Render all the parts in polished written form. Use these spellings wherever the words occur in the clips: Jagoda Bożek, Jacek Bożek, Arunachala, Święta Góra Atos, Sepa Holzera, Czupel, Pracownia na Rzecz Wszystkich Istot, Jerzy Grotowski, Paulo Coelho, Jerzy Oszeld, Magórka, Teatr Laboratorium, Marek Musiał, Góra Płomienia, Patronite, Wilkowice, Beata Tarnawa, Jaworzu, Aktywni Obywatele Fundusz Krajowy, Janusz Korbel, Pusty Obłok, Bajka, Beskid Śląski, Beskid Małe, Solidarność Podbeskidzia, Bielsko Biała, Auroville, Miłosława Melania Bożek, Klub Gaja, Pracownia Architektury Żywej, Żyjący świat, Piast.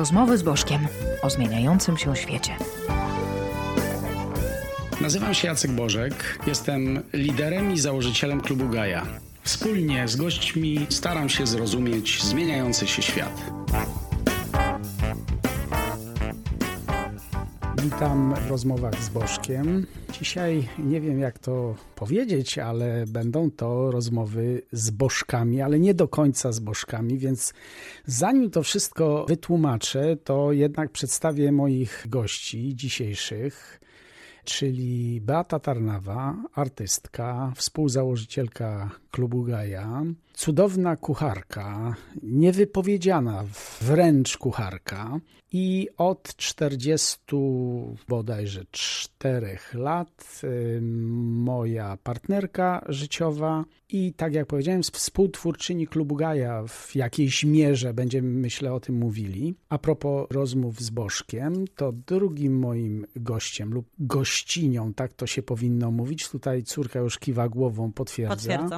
Rozmowy z Bożkiem o zmieniającym się świecie. Nazywam się Jacek Bożek, jestem liderem i założycielem Klubu Gaja. Wspólnie z gośćmi staram się zrozumieć zmieniający się świat. Witam w rozmowach z Bożkiem. Dzisiaj nie wiem jak to powiedzieć, ale będą to rozmowy z Bożkami, ale nie do końca z Bożkami, więc zanim to wszystko wytłumaczę, to jednak przedstawię moich gości dzisiejszych, czyli Beata Tarnawa, artystka, współzałożycielka Klubu Gaja, cudowna kucharka, niewypowiedziana wręcz kucharka i od 44 lat moja partnerka życiowa i tak jak powiedziałem współtwórczyni Klubu Gaja w jakiejś mierze, będziemy myślę o tym mówili. A propos rozmów z Bożkiem, to drugim moim gościem lub gościnią, tak to się powinno mówić, tutaj córka już kiwa głową, potwierdza.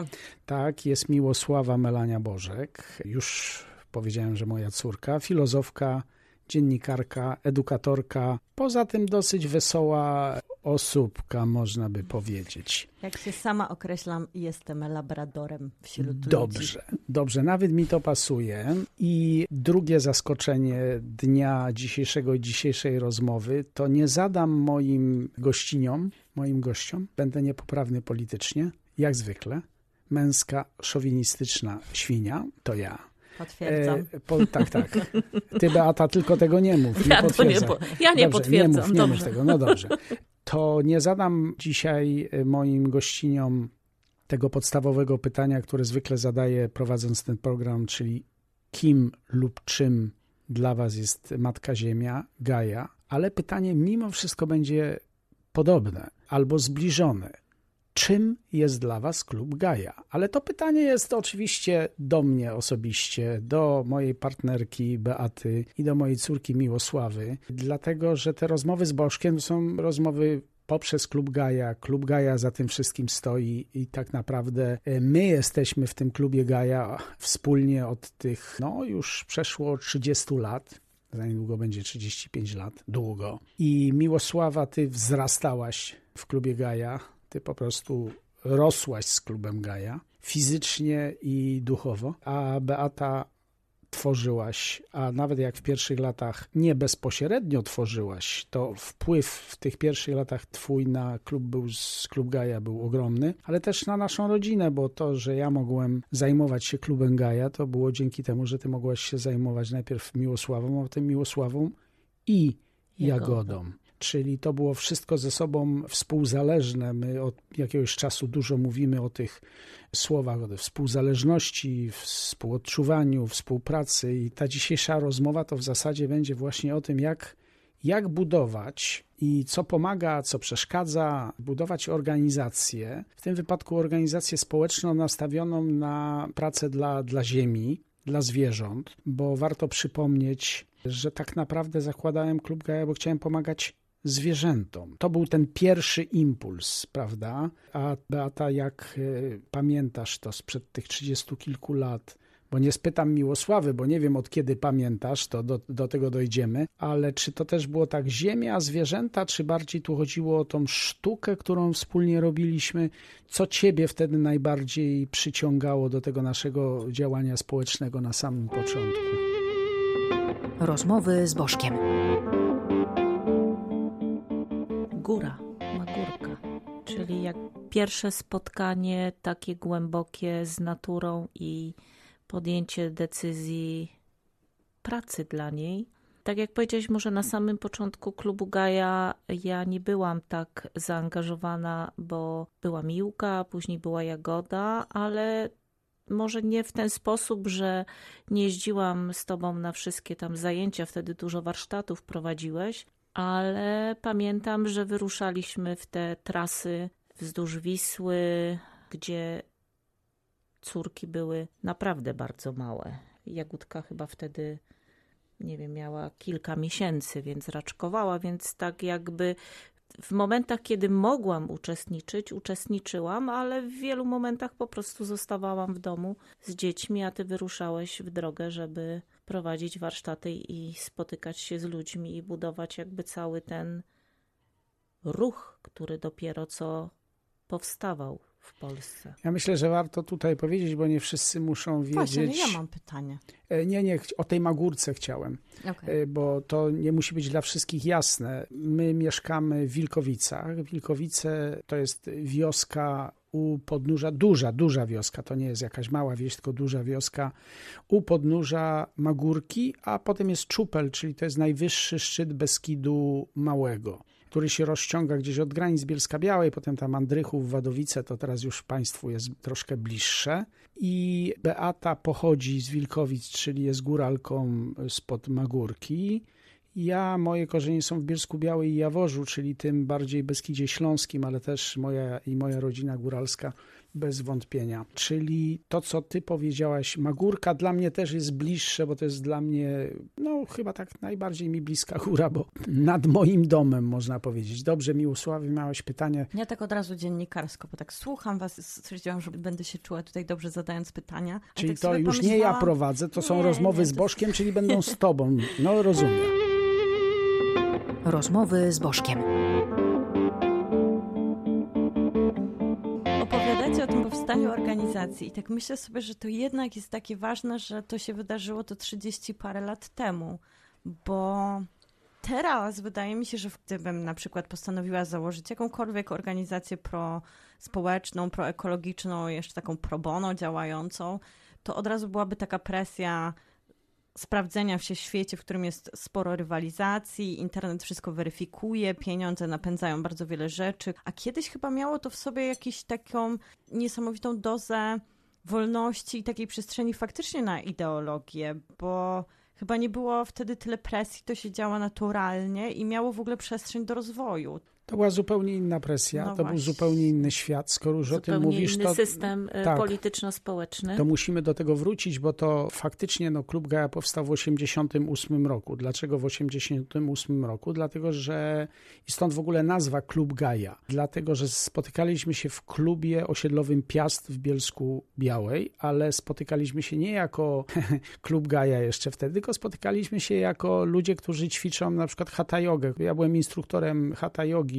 Tak, jest Miłosława Melania Bożek, już powiedziałem, że moja córka, filozofka, dziennikarka, edukatorka, poza tym dosyć wesoła osóbka, można by powiedzieć. Jak się sama określam, jestem labradorem wśród ludzi. Dobrze, nawet mi to pasuje. I drugie zaskoczenie dnia dzisiejszego i dzisiejszej rozmowy, to nie zadam moim gościom, będę niepoprawny politycznie, jak zwykle, męska, szowinistyczna świnia, to ja. Potwierdzam. Tak. Ty, Beata, tylko tego nie mów. Ja nie potwierdzam. Nie mów tego, no dobrze. To nie zadam dzisiaj moim gościniom tego podstawowego pytania, które zwykle zadaję prowadząc ten program, czyli kim lub czym dla was jest Matka Ziemia, Gaja, ale pytanie mimo wszystko będzie podobne albo zbliżone. Czym jest dla was Klub Gaja? Ale to pytanie jest oczywiście do mnie osobiście, do mojej partnerki Beaty i do mojej córki Miłosławy, dlatego że te rozmowy z Bożkiem są rozmowy poprzez Klub Gaja. Klub Gaja za tym wszystkim stoi i tak naprawdę my jesteśmy w tym Klubie Gaja wspólnie od tych, już przeszło 30 lat. Za niedługo będzie 35 lat, długo. I Miłosława, ty wzrastałaś w Klubie Gaja. Ty po prostu rosłaś z Klubem Gaja fizycznie i duchowo, a Beata tworzyłaś, a nawet jak w pierwszych latach nie bezpośrednio tworzyłaś, to wpływ w tych pierwszych latach twój na klub Gaja był ogromny, ale też na naszą rodzinę, bo to, że ja mogłem zajmować się Klubem Gaja, to było dzięki temu, że ty mogłaś się zajmować najpierw Miłosławą, a potem Miłosławą i Jagodą. Czyli to było wszystko ze sobą współzależne. My od jakiegoś czasu dużo mówimy o tych słowach, o współzależności, współodczuwaniu, współpracy i ta dzisiejsza rozmowa to w zasadzie będzie właśnie o tym, jak budować i co pomaga, co przeszkadza, budować organizację, w tym wypadku organizację społeczną nastawioną na pracę dla ziemi, dla zwierząt, bo warto przypomnieć, że tak naprawdę zakładałem Klub Gaja, bo chciałem pomagać zwierzętom. To był ten pierwszy impuls, prawda? A Beata, jak pamiętasz to sprzed tych 30 kilku lat, bo nie spytam Miłosławy, bo nie wiem od kiedy pamiętasz, to do tego dojdziemy, ale czy to też było tak ziemia, zwierzęta, czy bardziej tu chodziło o tą sztukę, którą wspólnie robiliśmy? Co ciebie wtedy najbardziej przyciągało do tego naszego działania społecznego na samym początku? Rozmowy z Bożkiem. Góra, Magórka, czyli jak pierwsze spotkanie takie głębokie z naturą i podjęcie decyzji pracy dla niej. Tak jak powiedziałeś, może na samym początku Klubu Gaja ja nie byłam tak zaangażowana, bo była Miłka, później była Jagoda, ale może nie w ten sposób, że nie jeździłam z tobą na wszystkie tam zajęcia, wtedy dużo warsztatów prowadziłeś, ale pamiętam, że wyruszaliśmy w te trasy wzdłuż Wisły, gdzie córki były naprawdę bardzo małe. Jagódka chyba wtedy, miała kilka miesięcy, więc raczkowała, więc tak jakby w momentach, kiedy mogłam uczestniczyć, uczestniczyłam, ale w wielu momentach po prostu zostawałam w domu z dziećmi, a ty wyruszałeś w drogę, żeby prowadzić warsztaty i spotykać się z ludźmi i budować jakby cały ten ruch, który dopiero co powstawał w Polsce. Ja myślę, że warto tutaj powiedzieć, bo nie wszyscy muszą wiedzieć. Właśnie, ale ja mam pytanie. Nie, o tej Magórce chciałem, okay. Bo to nie musi być dla wszystkich jasne. My mieszkamy w Wilkowicach. Wilkowice to jest wioska u podnóża, duża wioska, to nie jest jakaś mała wieś, tylko duża wioska, u podnóża Magórki, a potem jest Czupel, czyli to jest najwyższy szczyt Beskidu Małego, który się rozciąga gdzieś od granic Bielska Białej, potem tam Andrychów, Wadowice, to teraz już państwu jest troszkę bliższe. I Beata pochodzi z Wilkowic, czyli jest góralką spod Magórki. Ja, moje korzenie są w Bielsku Białej i Jaworzu, czyli tym bardziej Beskidzie Śląskim, ale też moja rodzina góralska bez wątpienia. Czyli to, co ty powiedziałaś, Magórka dla mnie też jest bliższe, bo to jest dla mnie, chyba tak najbardziej mi bliska góra, bo nad moim domem można powiedzieć. Dobrze, Miłosławie, miałaś pytanie. Ja tak od razu dziennikarsko, bo tak słucham was, stwierdziłam, że będę się czuła tutaj dobrze zadając pytania. Czyli tak to już pomyślałam... nie ja prowadzę, to są rozmowy z Bożkiem, czyli będą z tobą. No, rozumiem. Rozmowy z Bożkiem. Opowiadacie o tym powstaniu organizacji i tak myślę sobie, że to jednak jest takie ważne, że to się wydarzyło to 30 parę lat temu, bo teraz wydaje mi się, że gdybym na przykład postanowiła założyć jakąkolwiek organizację prospołeczną, proekologiczną, jeszcze taką pro bono działającą, to od razu byłaby taka presja sprawdzenia w świecie, w którym jest sporo rywalizacji, internet wszystko weryfikuje, pieniądze napędzają bardzo wiele rzeczy, a kiedyś chyba miało to w sobie jakąś taką niesamowitą dozę wolności i takiej przestrzeni faktycznie na ideologię, bo chyba nie było wtedy tyle presji, to się działo naturalnie i miało w ogóle przestrzeń do rozwoju. To była zupełnie inna presja, to właśnie. Był zupełnie inny świat, skoro już zupełnie o tym mówisz. Zupełnie inny system polityczno-społeczny. To musimy do tego wrócić, bo to faktycznie Klub Gaja powstał w 1988 roku. Dlaczego w 1988 roku? Dlatego, że i stąd w ogóle nazwa Klub Gaja. Dlatego, że spotykaliśmy się w klubie osiedlowym Piast w Bielsku Białej, ale spotykaliśmy się nie jako Klub Gaja jeszcze wtedy, tylko spotykaliśmy się jako ludzie, którzy ćwiczą na przykład hatha jogę. Ja byłem instruktorem hatha jogi,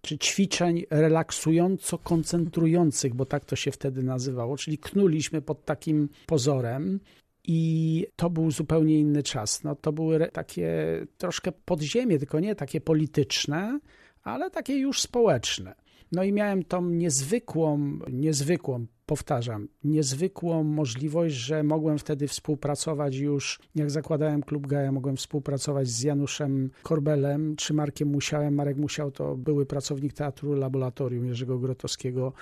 czy ćwiczeń relaksująco-koncentrujących, bo tak to się wtedy nazywało, czyli knuliśmy pod takim pozorem i to był zupełnie inny czas. To były takie troszkę podziemie, tylko nie takie polityczne, ale takie już społeczne. I miałem tą niezwykłą, powtarzam, niezwykłą możliwość, że mogłem wtedy współpracować już, jak zakładałem Klub Gaja, mogłem współpracować z Januszem Korbelem czy Markiem Musiałem. Marek Musiał to były pracownik Teatru Laboratorium Jerzego Grotowskiego.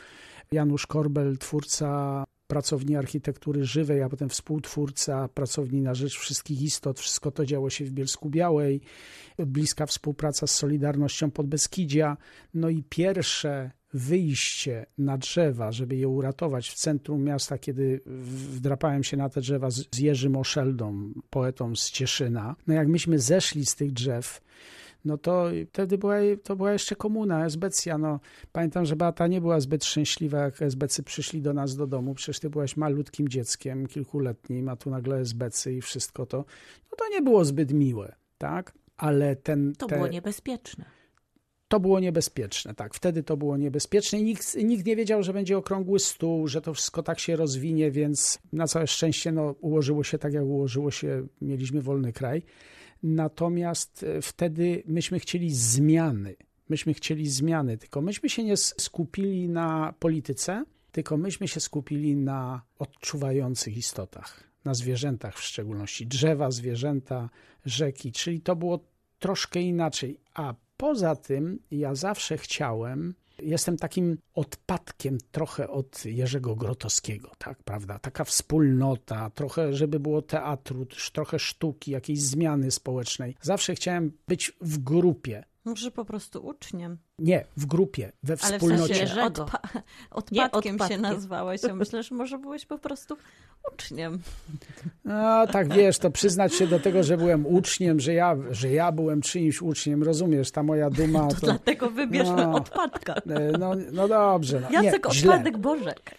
Janusz Korbel, twórca Pracowni Architektury Żywej, a potem współtwórca Pracowni na Rzecz Wszystkich Istot. Wszystko to działo się w Bielsku Białej. Bliska współpraca z Solidarnością Podbeskidzia. I pierwsze wyjście na drzewa, żeby je uratować w centrum miasta, kiedy wdrapałem się na te drzewa z Jerzym Oszeldą, poetą z Cieszyna. Jak myśmy zeszli z tych drzew, to wtedy była jeszcze komuna, esbecja. Pamiętam, że Beata nie była zbyt szczęśliwa, jak esbecy przyszli do nas do domu. Przecież ty byłaś malutkim dzieckiem, kilkuletnim, a tu nagle esbecy i wszystko to. To nie było zbyt miłe, tak? Ale to było niebezpieczne. To było niebezpieczne, tak. Wtedy to było niebezpieczne i nikt nie wiedział, że będzie okrągły stół, że to wszystko tak się rozwinie, więc na całe szczęście ułożyło się tak, jak ułożyło się. Mieliśmy wolny kraj. Natomiast wtedy myśmy chcieli zmiany, tylko myśmy się nie skupili na polityce, tylko myśmy się skupili na odczuwających istotach, na zwierzętach w szczególności, drzewa, zwierzęta, rzeki, czyli to było troszkę inaczej, a poza tym ja zawsze chciałem, jestem takim odpadkiem trochę od Jerzego Grotowskiego, tak, prawda? Taka wspólnota, trochę, żeby było teatru, trochę sztuki, jakiejś zmiany społecznej. Zawsze chciałem być w grupie. Może po prostu uczniem. Nie, w grupie, we wspólnocie. Ale w sensie odpadkiem się nazwałeś. Ja myślę, że może byłeś po prostu uczniem. No tak, wiesz, to przyznać się do tego, że byłem uczniem, że ja byłem czyimś uczniem, rozumiesz, ta moja duma. To dlatego wybierzmy odpadka. No dobrze. No. Jacek Odpadek Bożek.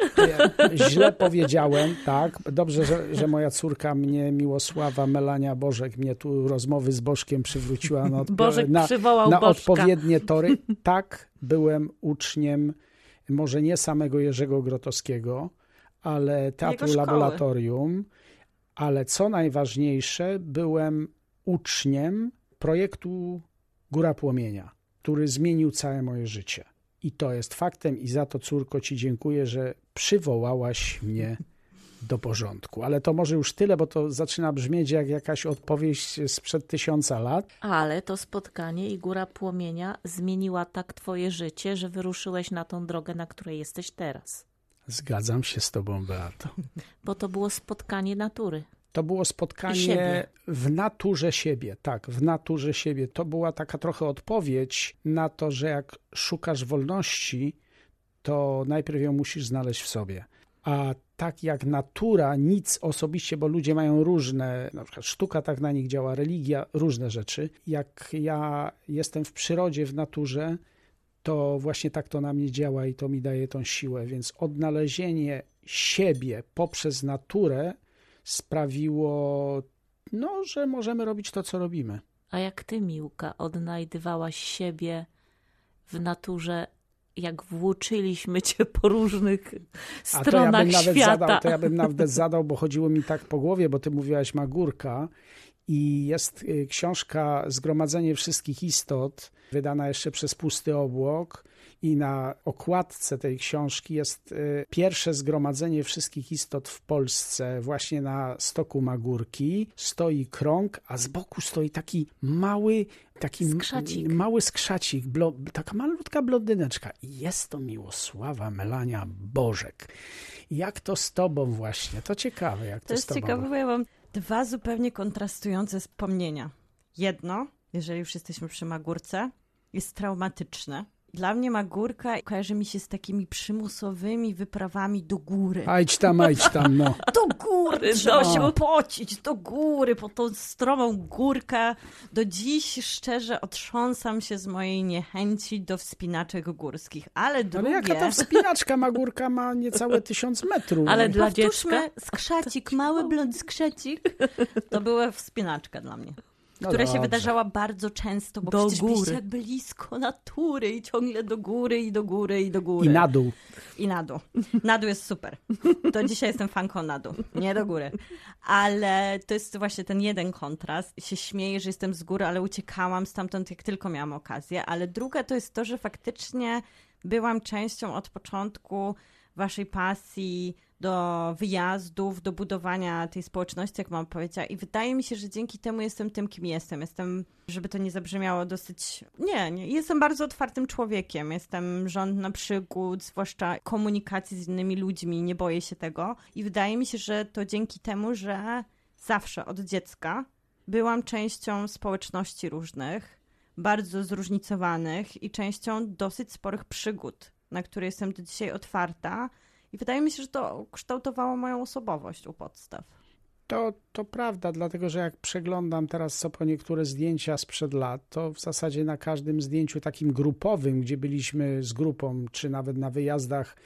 Źle powiedziałem, tak. Dobrze, że moja córka mnie, Miłosława Melania Bożek, mnie tu rozmowy z Bożkiem przywróciła na odpowiednie tory. Tak, byłem uczniem może nie samego Jerzego Grotowskiego, ale Teatru Laboratorium, ale co najważniejsze, byłem uczniem projektu Góra Płomienia, który zmienił całe moje życie. I to jest faktem i za to, córko, ci dziękuję, że przywołałaś mnie do porządku. Ale to może już tyle, bo to zaczyna brzmieć jak jakaś odpowiedź sprzed 1000 lat. Ale to spotkanie i Góra Płomienia zmieniła tak twoje życie, że wyruszyłeś na tą drogę, na której jesteś teraz. Zgadzam się z tobą, Beato. Bo to było spotkanie natury. To było spotkanie w naturze siebie, tak, w naturze siebie. To była taka trochę odpowiedź na to, że jak szukasz wolności, to najpierw ją musisz znaleźć w sobie. A tak jak natura, nic osobiście, bo ludzie mają różne, na przykład sztuka tak na nich działa, religia, różne rzeczy. Jak ja jestem w przyrodzie, w naturze, to właśnie tak to na mnie działa i to mi daje tą siłę. Więc odnalezienie siebie poprzez naturę sprawiło, że możemy robić to, co robimy. A jak ty, Miłka, odnajdywałaś siebie w naturze, jak włóczyliśmy cię po różnych stronach świata. To ja bym nawet zadał, bo chodziło mi tak po głowie, bo ty mówiłaś Magórka i jest książka Zgromadzenie Wszystkich Istot, wydana jeszcze przez Pusty Obłok i na okładce tej książki jest pierwsze zgromadzenie wszystkich istot w Polsce, właśnie na stoku Magórki. Stoi krąg, a z boku stoi taki mały skrzacik, taka malutka blondyneczka. I jest to Miłosława Melania Bożek. Jak to z tobą właśnie? To ciekawe, jak to z tobą. To jest ciekawe, bo ja mam dwa zupełnie kontrastujące wspomnienia. Jedno, jeżeli już jesteśmy przy Magórce, jest traumatyczne. Dla mnie Magórka kojarzy mi się z takimi przymusowymi wyprawami do góry. Ajdź tam, no. Do góry, trzeba się pocić, do góry, po tą stromą górkę. Do dziś szczerze otrząsam się z mojej niechęci do wspinaczek górskich, ale drugie... Ale jaka ta wspinaczka Magórka ma niecałe 1000 metrów. Ale dla dziecka... Skrzacik, mały blond skrzacik. To była wspinaczka dla mnie. Która się wydarzała bardzo często, bo przecież byliście jak blisko natury i ciągle do góry, i do góry, i do góry. I na dół. Na dół jest super. To dzisiaj jestem fanką na dół, nie do góry. Ale to jest właśnie ten jeden kontrast. Się śmieję, że jestem z góry, ale uciekałam stamtąd, jak tylko miałam okazję. Ale druga to jest to, że faktycznie byłam częścią od początku waszej pasji do wyjazdów, do budowania tej społeczności, jak mam powiedzieć. I wydaje mi się, że dzięki temu jestem tym, kim jestem. Jestem, żeby to nie zabrzmiało dosyć... Nie, jestem bardzo otwartym człowiekiem. Jestem żądna przygód, zwłaszcza komunikacji z innymi ludźmi. Nie boję się tego. I wydaje mi się, że to dzięki temu, że zawsze od dziecka byłam częścią społeczności różnych, bardzo zróżnicowanych i częścią dosyć sporych przygód, na które jestem do dzisiaj otwarta. I wydaje mi się, że to kształtowało moją osobowość u podstaw. To prawda, dlatego że jak przeglądam teraz po niektóre zdjęcia sprzed lat, to w zasadzie na każdym zdjęciu takim grupowym, gdzie byliśmy z grupą, czy nawet na wyjazdach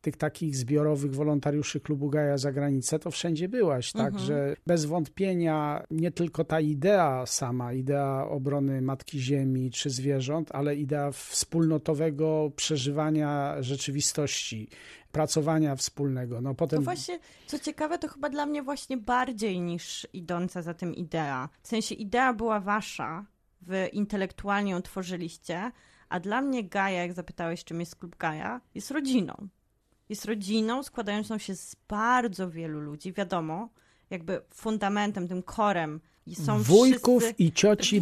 tych takich zbiorowych wolontariuszy Klubu Gaja za granicę, to wszędzie byłaś. Także bez wątpienia nie tylko ta idea obrony Matki Ziemi czy zwierząt, ale idea wspólnotowego przeżywania rzeczywistości, pracowania wspólnego. To właśnie, co ciekawe, to chyba dla mnie właśnie bardziej niż idąca za tym idea. W sensie idea była wasza, wy intelektualnie ją tworzyliście, a dla mnie Gaja, jak zapytałeś, czym jest Klub Gaja, jest rodziną. Jest rodziną składającą się z bardzo wielu ludzi. Wiadomo, jakby fundamentem, tym korem są Wujków i cioci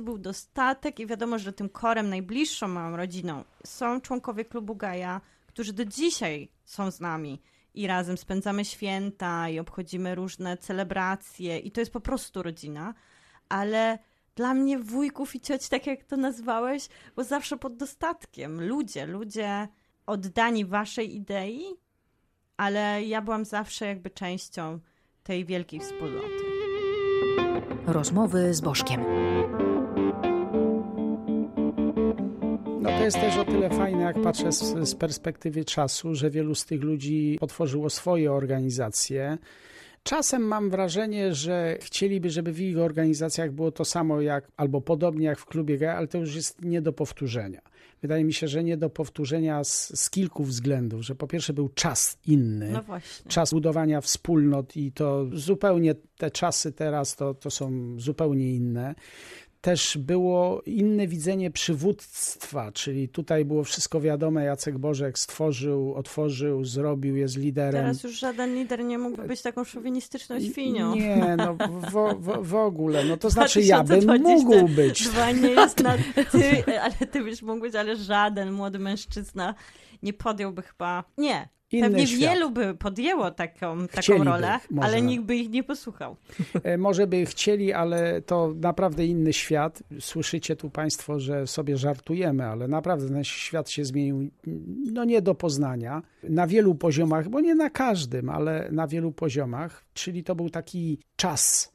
był dostatek i wiadomo, że tym korem, najbliższą moją rodziną są członkowie Klubu Gaja, którzy do dzisiaj są z nami i razem spędzamy święta i obchodzimy różne celebracje i to jest po prostu rodzina, ale dla mnie wujków i cioć, tak jak to nazwałeś, bo zawsze pod dostatkiem. Ludzie oddani waszej idei, ale ja byłam zawsze jakby częścią tej wielkiej wspólnoty. Rozmowy z Bożkiem. No to jest też o tyle fajne, jak patrzę z perspektywy czasu, że wielu z tych ludzi otworzyło swoje organizacje. Czasem mam wrażenie, że chcieliby, żeby w ich organizacjach było to samo jak, albo podobnie jak w Klubie Gaja, ale to już jest nie do powtórzenia. Wydaje mi się, że nie do powtórzenia z kilku względów, że po pierwsze był czas inny, no właśnie, czas budowania wspólnot i to zupełnie te czasy teraz to są zupełnie inne. Też było inne widzenie przywództwa, czyli tutaj było wszystko wiadome, Jacek Bożek stworzył, otworzył, zrobił, jest liderem. Teraz już żaden lider nie mógłby być taką szowinistyczną świnią. Nie, no w ogóle, no to znaczy ja bym mógł być. Nie jest na ty, ale ty byś mógł być, ale żaden młody mężczyzna nie podjąłby chyba, nie. Pewnie wielu by podjęło taką rolę, może. Ale nikt by ich nie posłuchał. Może by chcieli, ale to naprawdę inny świat. Słyszycie tu państwo, że sobie żartujemy, ale naprawdę ten świat się zmienił no nie do poznania. Na wielu poziomach, bo nie na każdym, ale na wielu poziomach. Czyli to był taki czas,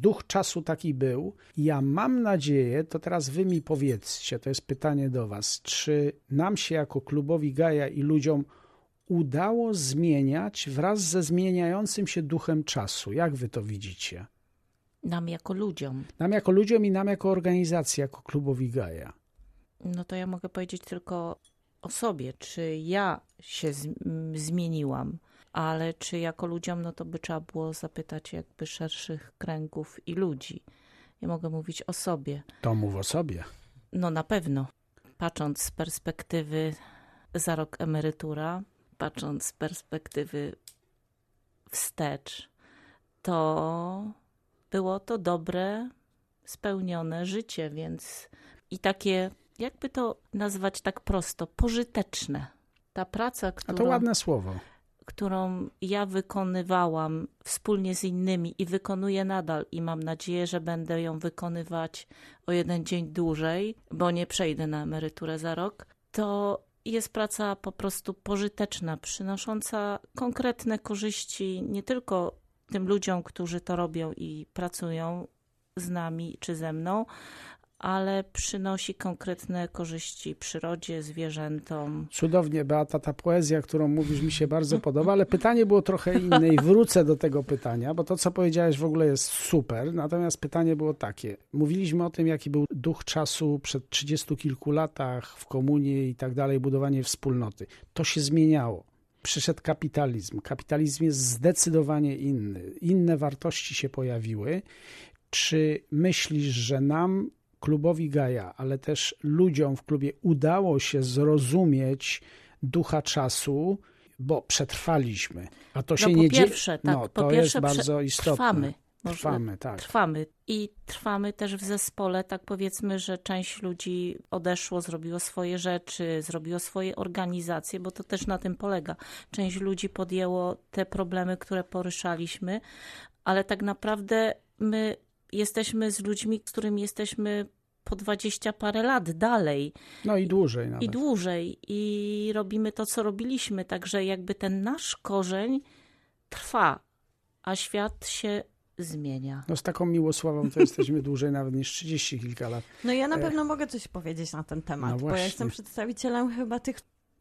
duch czasu taki był. Ja mam nadzieję, to teraz wy mi powiedzcie, to jest pytanie do was, czy nam się jako Klubowi Gaja i ludziom udało zmieniać wraz ze zmieniającym się duchem czasu. Jak wy to widzicie? Nam jako ludziom. Nam jako ludziom i nam jako organizacji, jako Klubowi Gaja. No to ja mogę powiedzieć tylko o sobie. Czy ja się zmieniłam, ale czy jako ludziom, no to by trzeba było zapytać jakby szerszych kręgów i ludzi. Ja mogę mówić o sobie. To mów o sobie. No na pewno. Patrząc z perspektywy za rok emerytura, patrząc z perspektywy wstecz, to było to dobre, spełnione życie, więc i takie, jakby to nazwać tak prosto, pożyteczne. Ta praca, którą, a to ładne słowo, którą ja wykonywałam wspólnie z innymi i wykonuję nadal i mam nadzieję, że będę ją wykonywać o jeden dzień dłużej, bo nie przejdę na emeryturę za rok, to jest praca po prostu pożyteczna, przynosząca konkretne korzyści nie tylko tym ludziom, którzy to robią i pracują z nami czy ze mną, ale przynosi konkretne korzyści przyrodzie, zwierzętom. Cudownie, Beata, ta poezja, którą mówisz, mi się bardzo podoba, ale pytanie było trochę inne i wrócę do tego pytania, bo to, co powiedziałeś, w ogóle jest super, natomiast pytanie było takie. Mówiliśmy o tym, jaki był duch czasu przed 30 kilku latach w komunie i tak dalej, budowanie wspólnoty. To się zmieniało. Przyszedł kapitalizm. Kapitalizm jest zdecydowanie inny. Inne wartości się pojawiły. Czy myślisz, że nam, Klubowi Gaja, ale też ludziom w klubie udało się zrozumieć ducha czasu, bo przetrwaliśmy, a to się nie dzieje. Po pierwsze, jest bardzo istotne. Trwamy. I trwamy też w zespole, tak powiedzmy, że część ludzi odeszło, zrobiło swoje rzeczy, zrobiło swoje organizacje, bo to też na tym polega. Część ludzi podjęło te problemy, które poruszaliśmy, ale tak naprawdę my jesteśmy z ludźmi, z którymi jesteśmy po 20 parę lat dalej. No i dłużej nawet. I robimy to, co robiliśmy. Także jakby ten nasz korzeń trwa, a świat się zmienia. No z taką Miłosławą to jesteśmy dłużej nawet niż 30 kilka lat. No ja na pewno mogę coś powiedzieć na ten temat, no bo ja jestem przedstawicielem chyba tych...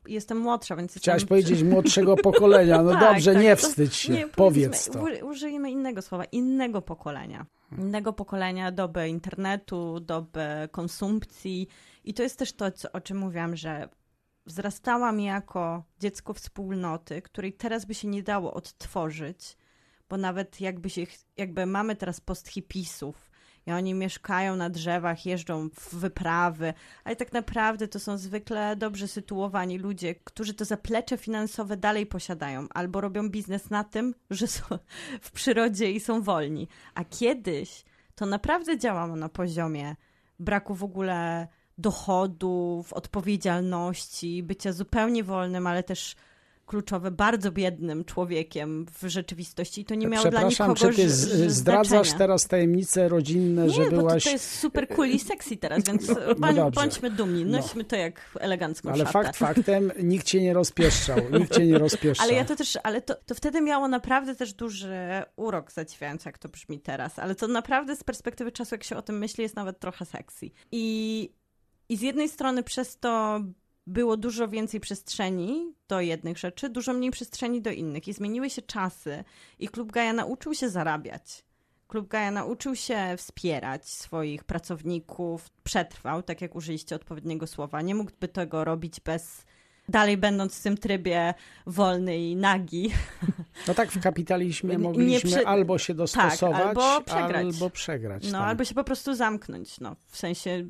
Jestem młodsza, więc... Chciałaś powiedzieć młodszego pokolenia. No tak, dobrze, tak, nie wstydź się. Nie, powiedz to. Użyjmy innego słowa. Innego pokolenia. Innego pokolenia, doby internetu, doby konsumpcji. I to jest też to, o czym mówiłam, że wzrastałam jako dziecko wspólnoty, której teraz by się nie dało odtworzyć, bo nawet jakby mamy teraz post-hipisów i oni mieszkają na drzewach, jeżdżą w wyprawy, ale tak naprawdę to są zwykle dobrze sytuowani ludzie, którzy to zaplecze finansowe dalej posiadają albo robią biznes na tym, że są w przyrodzie i są wolni. A kiedyś to naprawdę działało na poziomie braku w ogóle dochodów, odpowiedzialności, bycia zupełnie wolnym, ale też kluczowe, bardzo biednym człowiekiem w rzeczywistości. To nie miało dla nikogo znaczenia. Przepraszam, czy ty zdradzasz teraz tajemnice rodzinne, nie, że byłaś... Nie, bo to jest super cool i sexy teraz, więc no bądźmy dumni, nośmy to jak elegancką szatę. Ale fakt faktem, nikt cię nie rozpieszczał, Ale ja to też, ale to wtedy miało naprawdę też duży urok zadziwiający, jak to brzmi teraz, ale to naprawdę z perspektywy czasu, jak się o tym myśli, jest nawet trochę sexy. I z jednej strony przez to było dużo więcej przestrzeni do jednych rzeczy, dużo mniej przestrzeni do innych. I zmieniły się czasy. I Klub Gaja nauczył się zarabiać. Klub Gaja nauczył się wspierać swoich pracowników. Przetrwał, tak jak użyliście odpowiedniego słowa. Nie mógłby tego robić bez... Dalej będąc w tym trybie wolny i nagi. No tak, w kapitalizmie mogliśmy albo się dostosować, tak, albo przegrać. No, albo się po prostu zamknąć, w sensie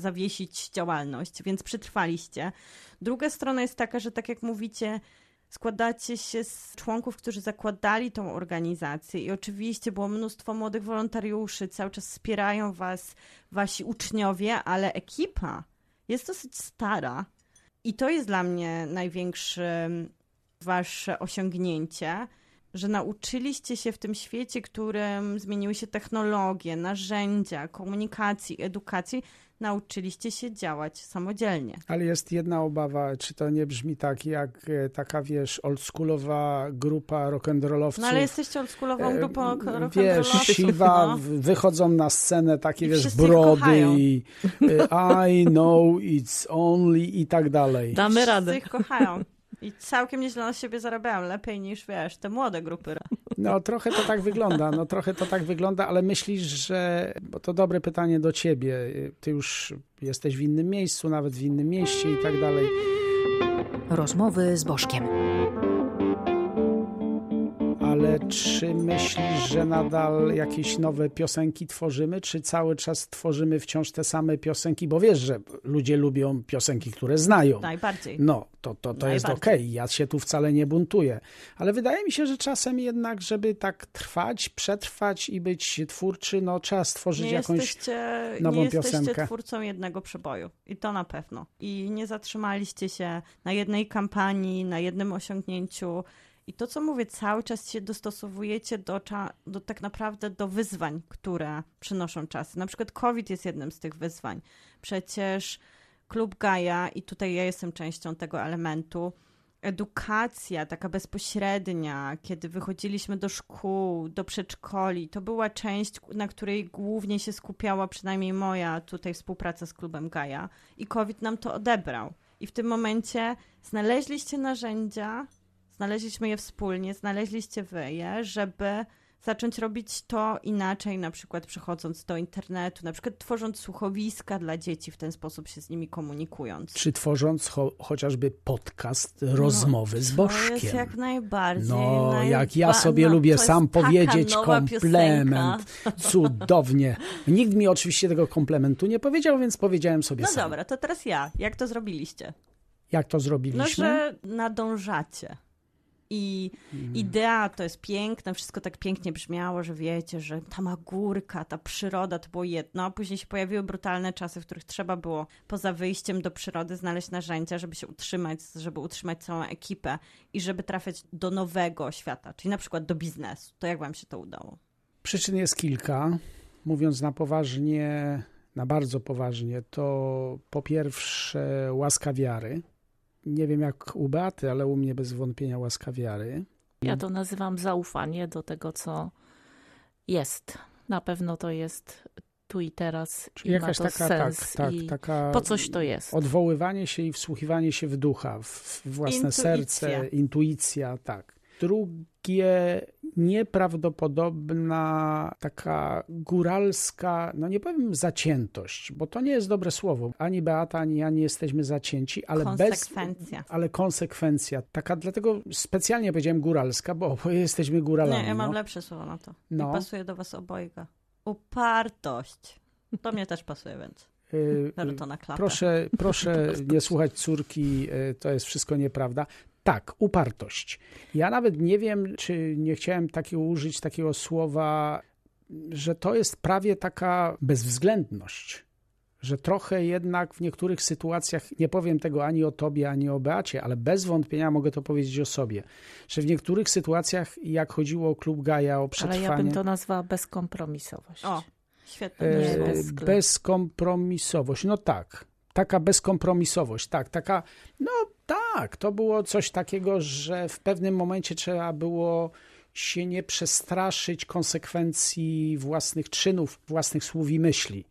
zawiesić działalność, więc przetrwaliście. Druga strona jest taka, że tak jak mówicie, składacie się z członków, którzy zakładali tą organizację i oczywiście było mnóstwo młodych wolontariuszy, cały czas wspierają was wasi uczniowie, ale ekipa jest dosyć stara. I to jest dla mnie największe wasze osiągnięcie, że nauczyliście się w tym świecie, którym zmieniły się technologie, narzędzia, komunikacji, edukacji, nauczyliście się działać samodzielnie. Ale jest jedna obawa, czy to nie brzmi tak jak taka, oldschoolowa grupa rock'n'rollowców. No ale jesteście oldschoolową grupą rock'n'rollowców. Siwa, wychodzą na scenę takie, brody i I know it's only i tak dalej. Damy radę. Wszyscy ich kochają. I całkiem nieźle na siebie zarabiają, lepiej niż, te młode grupy. No trochę to tak wygląda, ale myślisz, że... Bo to dobre pytanie do ciebie. Ty już jesteś w innym miejscu, nawet w innym mieście i tak dalej. Rozmowy z Bożkiem. Ale czy myślisz, że nadal jakieś nowe piosenki tworzymy, czy cały czas tworzymy wciąż te same piosenki? Bo wiesz, że ludzie lubią piosenki, które znają. Najbardziej. No, to jest okej. Ja się tu wcale nie buntuję. Ale wydaje mi się, że czasem jednak, żeby tak trwać, przetrwać i być twórczy, trzeba stworzyć jakąś nową piosenkę. Nie jesteście twórcą jednego przeboju. I to na pewno. I nie zatrzymaliście się na jednej kampanii, na jednym osiągnięciu. I to, co mówię, cały czas się dostosowujecie do tak naprawdę do wyzwań, które przynoszą czasy. Na przykład COVID jest jednym z tych wyzwań. Przecież Klub Gaja, i tutaj ja jestem częścią tego elementu, edukacja taka bezpośrednia, kiedy wychodziliśmy do szkół, do przedszkoli, to była część, na której głównie się skupiała przynajmniej moja tutaj współpraca z Klubem Gaja. I COVID nam to odebrał. I w tym momencie znaleźliście narzędzia, znaleźliśmy je wspólnie, znaleźliście wy je, żeby zacząć robić to inaczej, na przykład przechodząc do internetu, na przykład tworząc słuchowiska dla dzieci, w ten sposób się z nimi komunikując. Czy tworząc chociażby podcast Rozmowy z Bożkiem. To jest jak najbardziej. Jak ja sobie lubię sam powiedzieć komplement. Piosenka. Cudownie. Nikt mi oczywiście tego komplementu nie powiedział, więc powiedziałem sobie sam. No dobra, to teraz ja. Jak to zrobiliście? Jak to zrobiliśmy? No, że nadążacie. I idea to jest piękna, wszystko tak pięknie brzmiało, że wiecie, że ta Magórka, ta przyroda to było jedno, a później się pojawiły brutalne czasy, w których trzeba było poza wyjściem do przyrody znaleźć narzędzia, żeby się utrzymać, żeby utrzymać całą ekipę i żeby trafiać do nowego świata, czyli na przykład do biznesu. To jak wam się to udało? Przyczyn jest kilka. Mówiąc na poważnie, na bardzo poważnie, to po pierwsze łaska wiary. Nie wiem jak u Beaty, ale u mnie bez wątpienia łaska wiary. Ja to nazywam zaufanie do tego, co jest. Na pewno to jest tu i teraz. Czyli jakaś taka, sens taka po coś to jest. Odwoływanie się i wsłuchiwanie się w ducha, w własne serce, intuicja, tak. Drugie, nieprawdopodobna taka góralska, nie powiem zaciętość, bo to nie jest dobre słowo. Ani Beata, ani ja nie jesteśmy zacięci, ale konsekwencja. Taka, dlatego specjalnie powiedziałem góralska, bo oboje jesteśmy góralami. Nie, ja mam lepsze słowo na to. I pasuje do was obojga. Upartość. To mnie też pasuje, więc. To na klapę. Proszę nie słuchać córki, to jest wszystko nieprawda. Tak, upartość. Ja nawet nie wiem, czy nie chciałem użyć takiego słowa, że to jest prawie taka bezwzględność, że trochę jednak w niektórych sytuacjach, nie powiem tego ani o tobie, ani o Beacie, ale bez wątpienia mogę to powiedzieć o sobie, że w niektórych sytuacjach, jak chodziło o Klub Gaja, o przetrwanie... Ale ja bym to nazwała bezkompromisowość. O, świetnie. Bezkompromisowość, no tak. Taka bezkompromisowość, tak. Taka, no tak, to było coś takiego, że w pewnym momencie trzeba było się nie przestraszyć konsekwencji własnych czynów, własnych słów i myśli.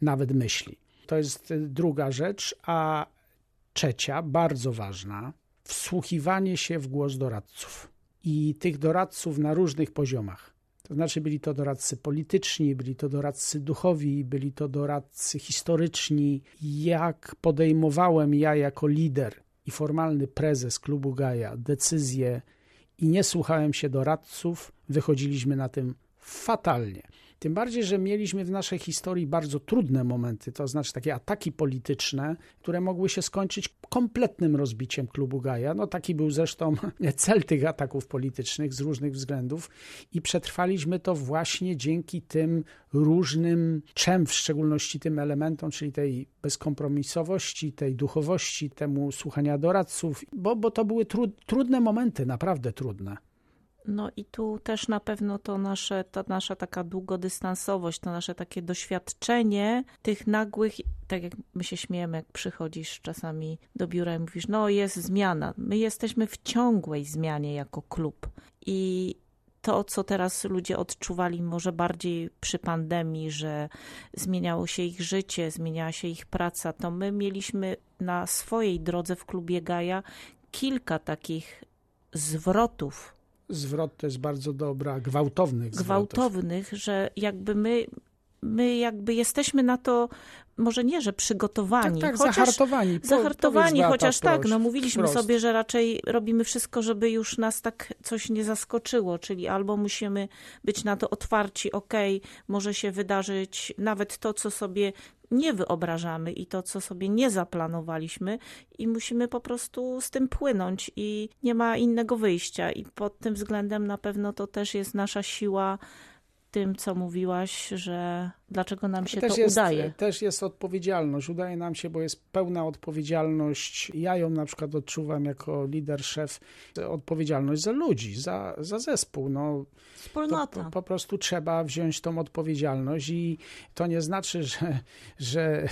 Nawet myśli. To jest druga rzecz, a trzecia, bardzo ważna, wsłuchiwanie się w głos doradców. I tych doradców na różnych poziomach. To znaczy byli to doradcy polityczni, byli to doradcy duchowi, byli to doradcy historyczni. Jak podejmowałem ja jako lider i formalny prezes Klubu Gaja decyzje i nie słuchałem się doradców, wychodziliśmy na tym fatalnie. Tym bardziej, że mieliśmy w naszej historii bardzo trudne momenty, to znaczy takie ataki polityczne, które mogły się skończyć kompletnym rozbiciem Klubu Gaja. No taki był zresztą cel tych ataków politycznych z różnych względów i przetrwaliśmy to właśnie dzięki tym różnym czem, w szczególności tym elementom, czyli tej bezkompromisowości, tej duchowości, temu słuchania doradców, bo to były trudne momenty, naprawdę trudne. No i tu też na pewno ta nasza taka długodystansowość, to nasze takie doświadczenie tych nagłych, tak jak my się śmiejemy, jak przychodzisz czasami do biura i mówisz, no jest zmiana. My jesteśmy w ciągłej zmianie jako klub i to, co teraz ludzie odczuwali może bardziej przy pandemii, że zmieniało się ich życie, zmieniała się ich praca, to my mieliśmy na swojej drodze w Klubie Gaja kilka takich zwrotów. Zwrot to jest bardzo dobra, gwałtownych, że jakby my jakby jesteśmy na to, może nie, że przygotowani. Tak, chociaż zahartowani. Chociaż tak, no mówiliśmy sobie, że raczej robimy wszystko, żeby już nas tak coś nie zaskoczyło, czyli albo musimy być na to otwarci, okej, może się wydarzyć nawet to, co sobie nie wyobrażamy i to, co sobie nie zaplanowaliśmy i musimy po prostu z tym płynąć i nie ma innego wyjścia i pod tym względem na pewno to też jest nasza siła tym, co mówiłaś, że dlaczego nam się to udaje. Też jest odpowiedzialność. Udaje nam się, bo jest pełna odpowiedzialność. Ja ją na przykład odczuwam jako lider, szef. Odpowiedzialność za ludzi, za zespół. No, wspólnota. Po prostu trzeba wziąć tą odpowiedzialność i to nie znaczy, że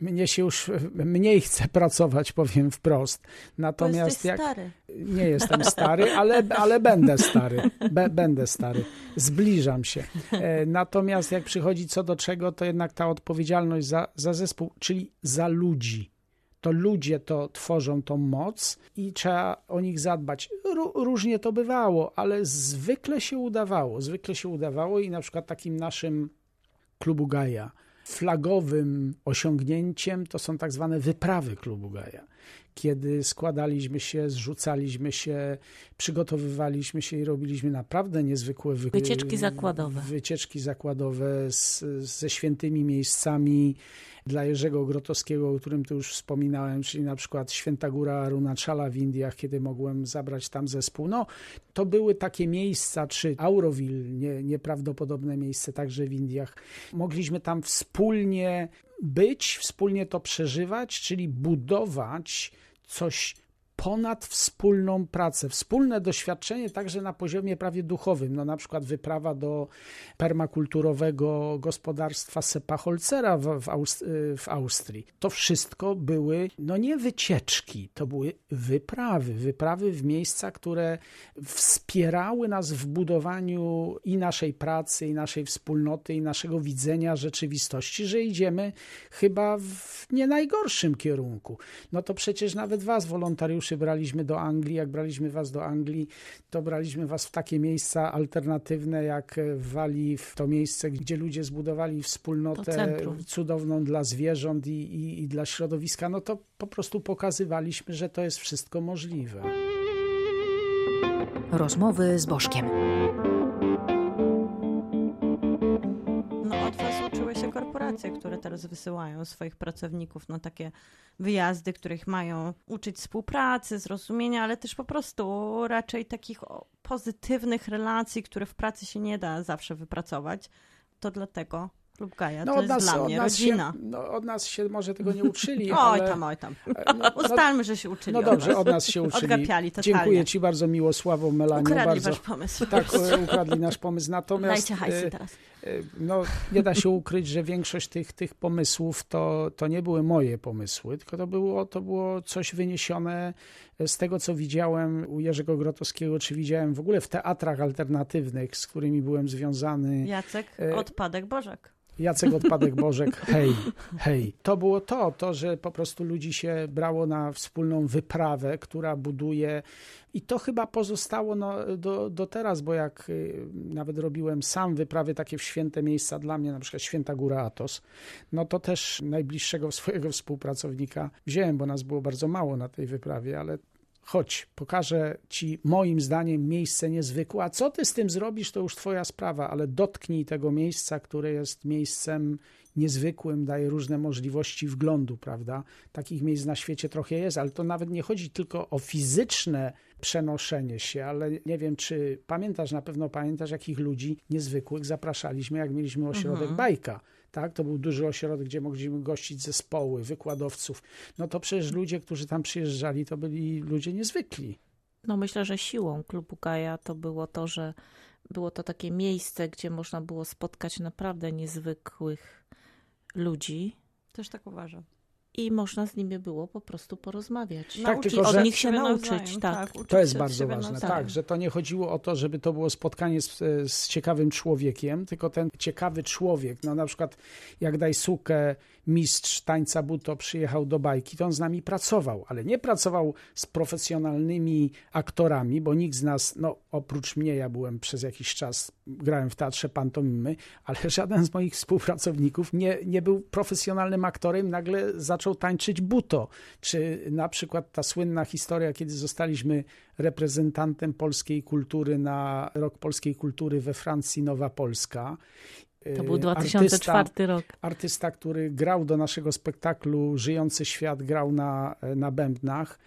mnie się już mniej chce pracować, powiem wprost. Natomiast jak... stary. Nie jestem stary, ale będę stary. Będę stary. Zbliżam się. Natomiast jak przychodzi co do czego, to jednak ta odpowiedzialność za zespół, czyli za ludzi. To ludzie to tworzą tą moc i trzeba o nich zadbać. Różnie to bywało, ale zwykle się udawało. Zwykle się udawało i na przykład takim naszym Klubu Gaja flagowym osiągnięciem to są tak zwane wyprawy Klubu Gaja. Kiedy składaliśmy się, zrzucaliśmy się, przygotowywaliśmy się i robiliśmy naprawdę niezwykłe wycieczki zakładowe ze świętymi miejscami dla Jerzego Grotowskiego, o którym tu już wspominałem, czyli na przykład Święta Góra Arunaczala w Indiach, kiedy mogłem zabrać tam zespół. No, to były takie miejsca, czy Auroville, nieprawdopodobne miejsce także w Indiach. Mogliśmy tam wspólnie być, wspólnie to przeżywać, czyli budować coś ponad wspólną pracę, wspólne doświadczenie także na poziomie prawie duchowym. No na przykład wyprawa do permakulturowego gospodarstwa Sepa Holzera w Austrii. To wszystko były, no nie wycieczki, to były wyprawy. Wyprawy w miejsca, które wspierały nas w budowaniu i naszej pracy, i naszej wspólnoty, i naszego widzenia rzeczywistości, że idziemy chyba w nie najgorszym kierunku. No to przecież nawet was, wolontariuszy, braliśmy do Anglii. Jak braliśmy was do Anglii, to braliśmy was w takie miejsca alternatywne jak w Walii, w to miejsce, gdzie ludzie zbudowali wspólnotę cudowną dla zwierząt i dla środowiska. No to po prostu pokazywaliśmy, że to jest wszystko możliwe. Rozmowy z Bożkiem. Korporacje, które teraz wysyłają swoich pracowników na takie wyjazdy, których mają uczyć współpracy, zrozumienia, ale też po prostu raczej takich pozytywnych relacji, które w pracy się nie da zawsze wypracować, to dlatego Klub Gaja, no, to jest dla mnie rodzina. Od nas się może tego nie uczyli. Oj tam. Ustalmy, że się uczyli. No dobrze, od nas się uczyli. Odgapiali totalnie. Dziękuję ci bardzo, Miłosławo Melaniu. Ukradli wasz pomysł. Tak, ukradli nasz pomysł. Natomiast dajcie hajsy teraz. No, nie da się ukryć, że większość tych pomysłów to nie były moje pomysły, tylko to było coś wyniesione z tego, co widziałem u Jerzego Grotowskiego, czy widziałem w ogóle w teatrach alternatywnych, z którymi byłem związany. Jacek Odpadek Bożek, hej. To było to, że po prostu ludzi się brało na wspólną wyprawę, która buduje. I to chyba pozostało do teraz, bo jak nawet robiłem sam wyprawy takie w święte miejsca dla mnie, na przykład Święta Góra Atos, no to też najbliższego swojego współpracownika wziąłem, bo nas było bardzo mało na tej wyprawie, ale chodź, pokażę ci moim zdaniem miejsce niezwykłe, a co ty z tym zrobisz, to już twoja sprawa, ale dotknij tego miejsca, które jest miejscem niezwykłym, daje różne możliwości wglądu, prawda? Takich miejsc na świecie trochę jest, ale to nawet nie chodzi tylko o fizyczne przenoszenie się, ale nie wiem, czy pamiętasz, na pewno pamiętasz, jakich ludzi niezwykłych zapraszaliśmy, jak mieliśmy ośrodek Bajka. Tak, to był duży ośrodek, gdzie mogliśmy gościć zespoły, wykładowców. No to przecież ludzie, którzy tam przyjeżdżali, to byli ludzie niezwykli. No myślę, że siłą Klubu Gaja to było to, że było to takie miejsce, gdzie można było spotkać naprawdę niezwykłych ludzi. Też tak uważam. I można z nimi było po prostu porozmawiać. Od nich się nauczyć. Tak. To jest bardzo ważne. Tak, że to nie chodziło o to, żeby to było spotkanie z ciekawym człowiekiem, tylko ten ciekawy człowiek, no na przykład jak Dajsuke, mistrz tańca buto, przyjechał do Bajki, to on z nami pracował, ale nie pracował z profesjonalnymi aktorami, bo nikt z nas, no oprócz mnie, ja byłem przez jakiś czas, grałem w teatrze pantomimy, ale żaden z moich współpracowników nie był profesjonalnym aktorem, nagle zaczął tańczyć buto, czy na przykład ta słynna historia, kiedy zostaliśmy reprezentantem polskiej kultury na Rok Polskiej Kultury we Francji, Nowa Polska. To był 2004 rok. Artysta, który grał do naszego spektaklu Żyjący świat, grał na bębnach,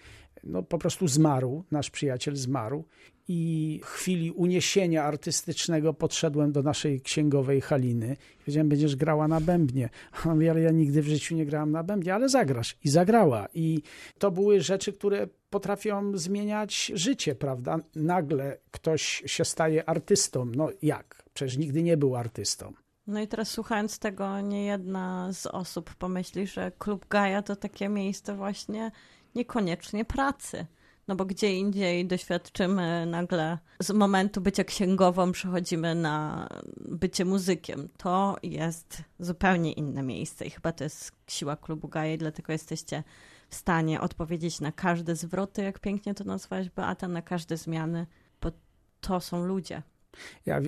no po prostu zmarł, nasz przyjaciel zmarł. I w chwili uniesienia artystycznego podszedłem do naszej księgowej Haliny. Powiedziałem, będziesz grała na bębnie. A mówi, ale ja nigdy w życiu nie grałam na bębnie, ale zagrasz. I zagrała. I to były rzeczy, które potrafią zmieniać życie, prawda? Nagle ktoś się staje artystą. No jak? Przecież nigdy nie był artystą. No i teraz słuchając tego, niejedna z osób pomyśli, że Klub Gaja to takie miejsce właśnie niekoniecznie pracy. No bo gdzie indziej doświadczymy nagle z momentu bycia księgową przechodzimy na bycie muzykiem. To jest zupełnie inne miejsce i chyba to jest siła Klubu Gaja, dlatego jesteście w stanie odpowiedzieć na każde zwroty, jak pięknie to nazwałaś, Beata, na każde zmiany, bo to są ludzie. Ja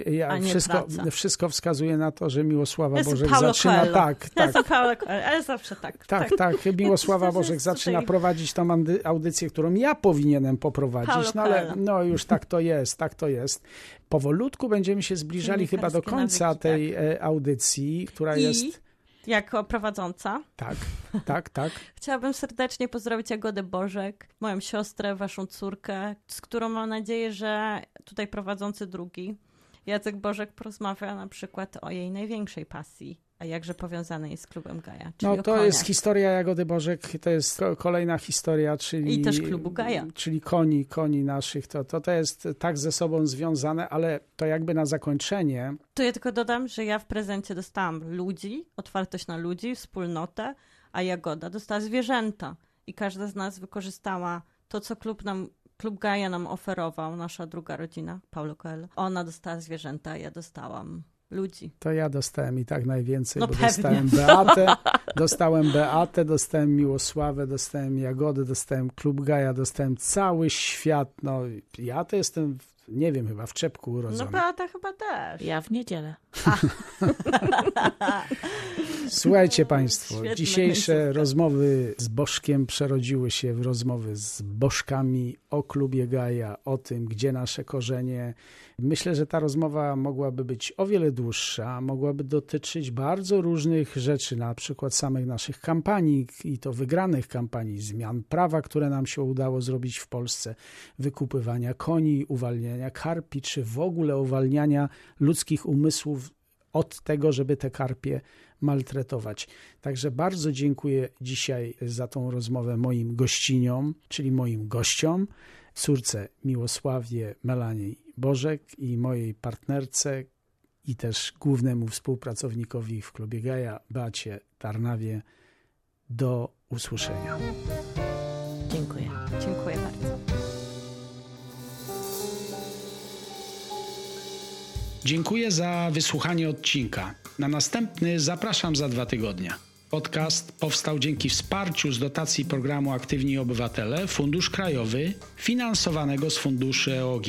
wszystko wskazuje na to, że Miłosława Bożek zaczyna. Tak. Jestem Paulo Coelho, ale zawsze tak. Tak. Miłosława Bożek zaczyna prowadzić tą audycję, którą ja powinienem poprowadzić, no ale no już tak to jest. Powolutku będziemy się zbliżali chyba do końca nawyki, tej audycji, która jest. Jako prowadząca. Tak. Chciałabym serdecznie pozdrowić Jagodę Bożek, moją siostrę, waszą córkę, z którą mam nadzieję, że tutaj prowadzący drugi, Jacek Bożek, porozmawia na przykład o jej największej pasji, a jakże powiązane jest z Klubem Gaja. No to jest historia Jagody Bożek, to jest kolejna historia, czyli... I też Klubu Gaja. Czyli koni naszych, to jest tak ze sobą związane, ale to jakby na zakończenie. Tu ja tylko dodam, że ja w prezencie dostałam ludzi, otwartość na ludzi, wspólnotę, a Jagoda dostała zwierzęta. I każda z nas wykorzystała to, co Klub Gaja nam oferował, nasza druga rodzina, Paulo Coelho. Ona dostała zwierzęta, a ja dostałam... ludzi. To ja dostałem i tak najwięcej, bo pewnie. Dostałem Beatę, dostałem Miłosławę, dostałem Jagodę, dostałem Klub Gaja, dostałem cały świat. No ja to jestem, nie wiem, chyba w czepku urodzony. No Beata chyba też. Ja w niedzielę. Słuchajcie państwo, świetne dzisiejsze miejscówka. Rozmowy z Bożkiem przerodziły się w rozmowy z Bożkami o Klubie Gaja, o tym, gdzie nasze korzenie. Myślę, że ta rozmowa mogłaby być o wiele dłuższa, mogłaby dotyczyć bardzo różnych rzeczy, na przykład samych naszych kampanii i to wygranych kampanii, zmian prawa, które nam się udało zrobić w Polsce, wykupywania koni, uwalniania karpi, czy w ogóle uwalniania ludzkich umysłów od tego, żeby te karpie maltretować. Także bardzo dziękuję dzisiaj za tą rozmowę moim gościniom, czyli moim gościom, córce Miłosławie Melanii Bożek i mojej partnerce i też głównemu współpracownikowi w Klubie Gaja, Beacie Tarnawie. Do usłyszenia. Dziękuję. Dziękuję bardzo. Dziękuję za wysłuchanie odcinka. Na następny zapraszam za 2 tygodnie. Podcast powstał dzięki wsparciu z dotacji programu Aktywni Obywatele Fundusz Krajowy finansowanego z funduszy EOG.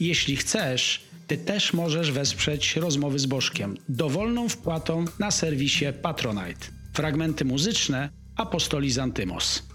Jeśli chcesz, Ty też możesz wesprzeć Rozmowy z Bożkiem dowolną wpłatą na serwisie Patronite. Fragmenty muzyczne Apostoli z Antymos.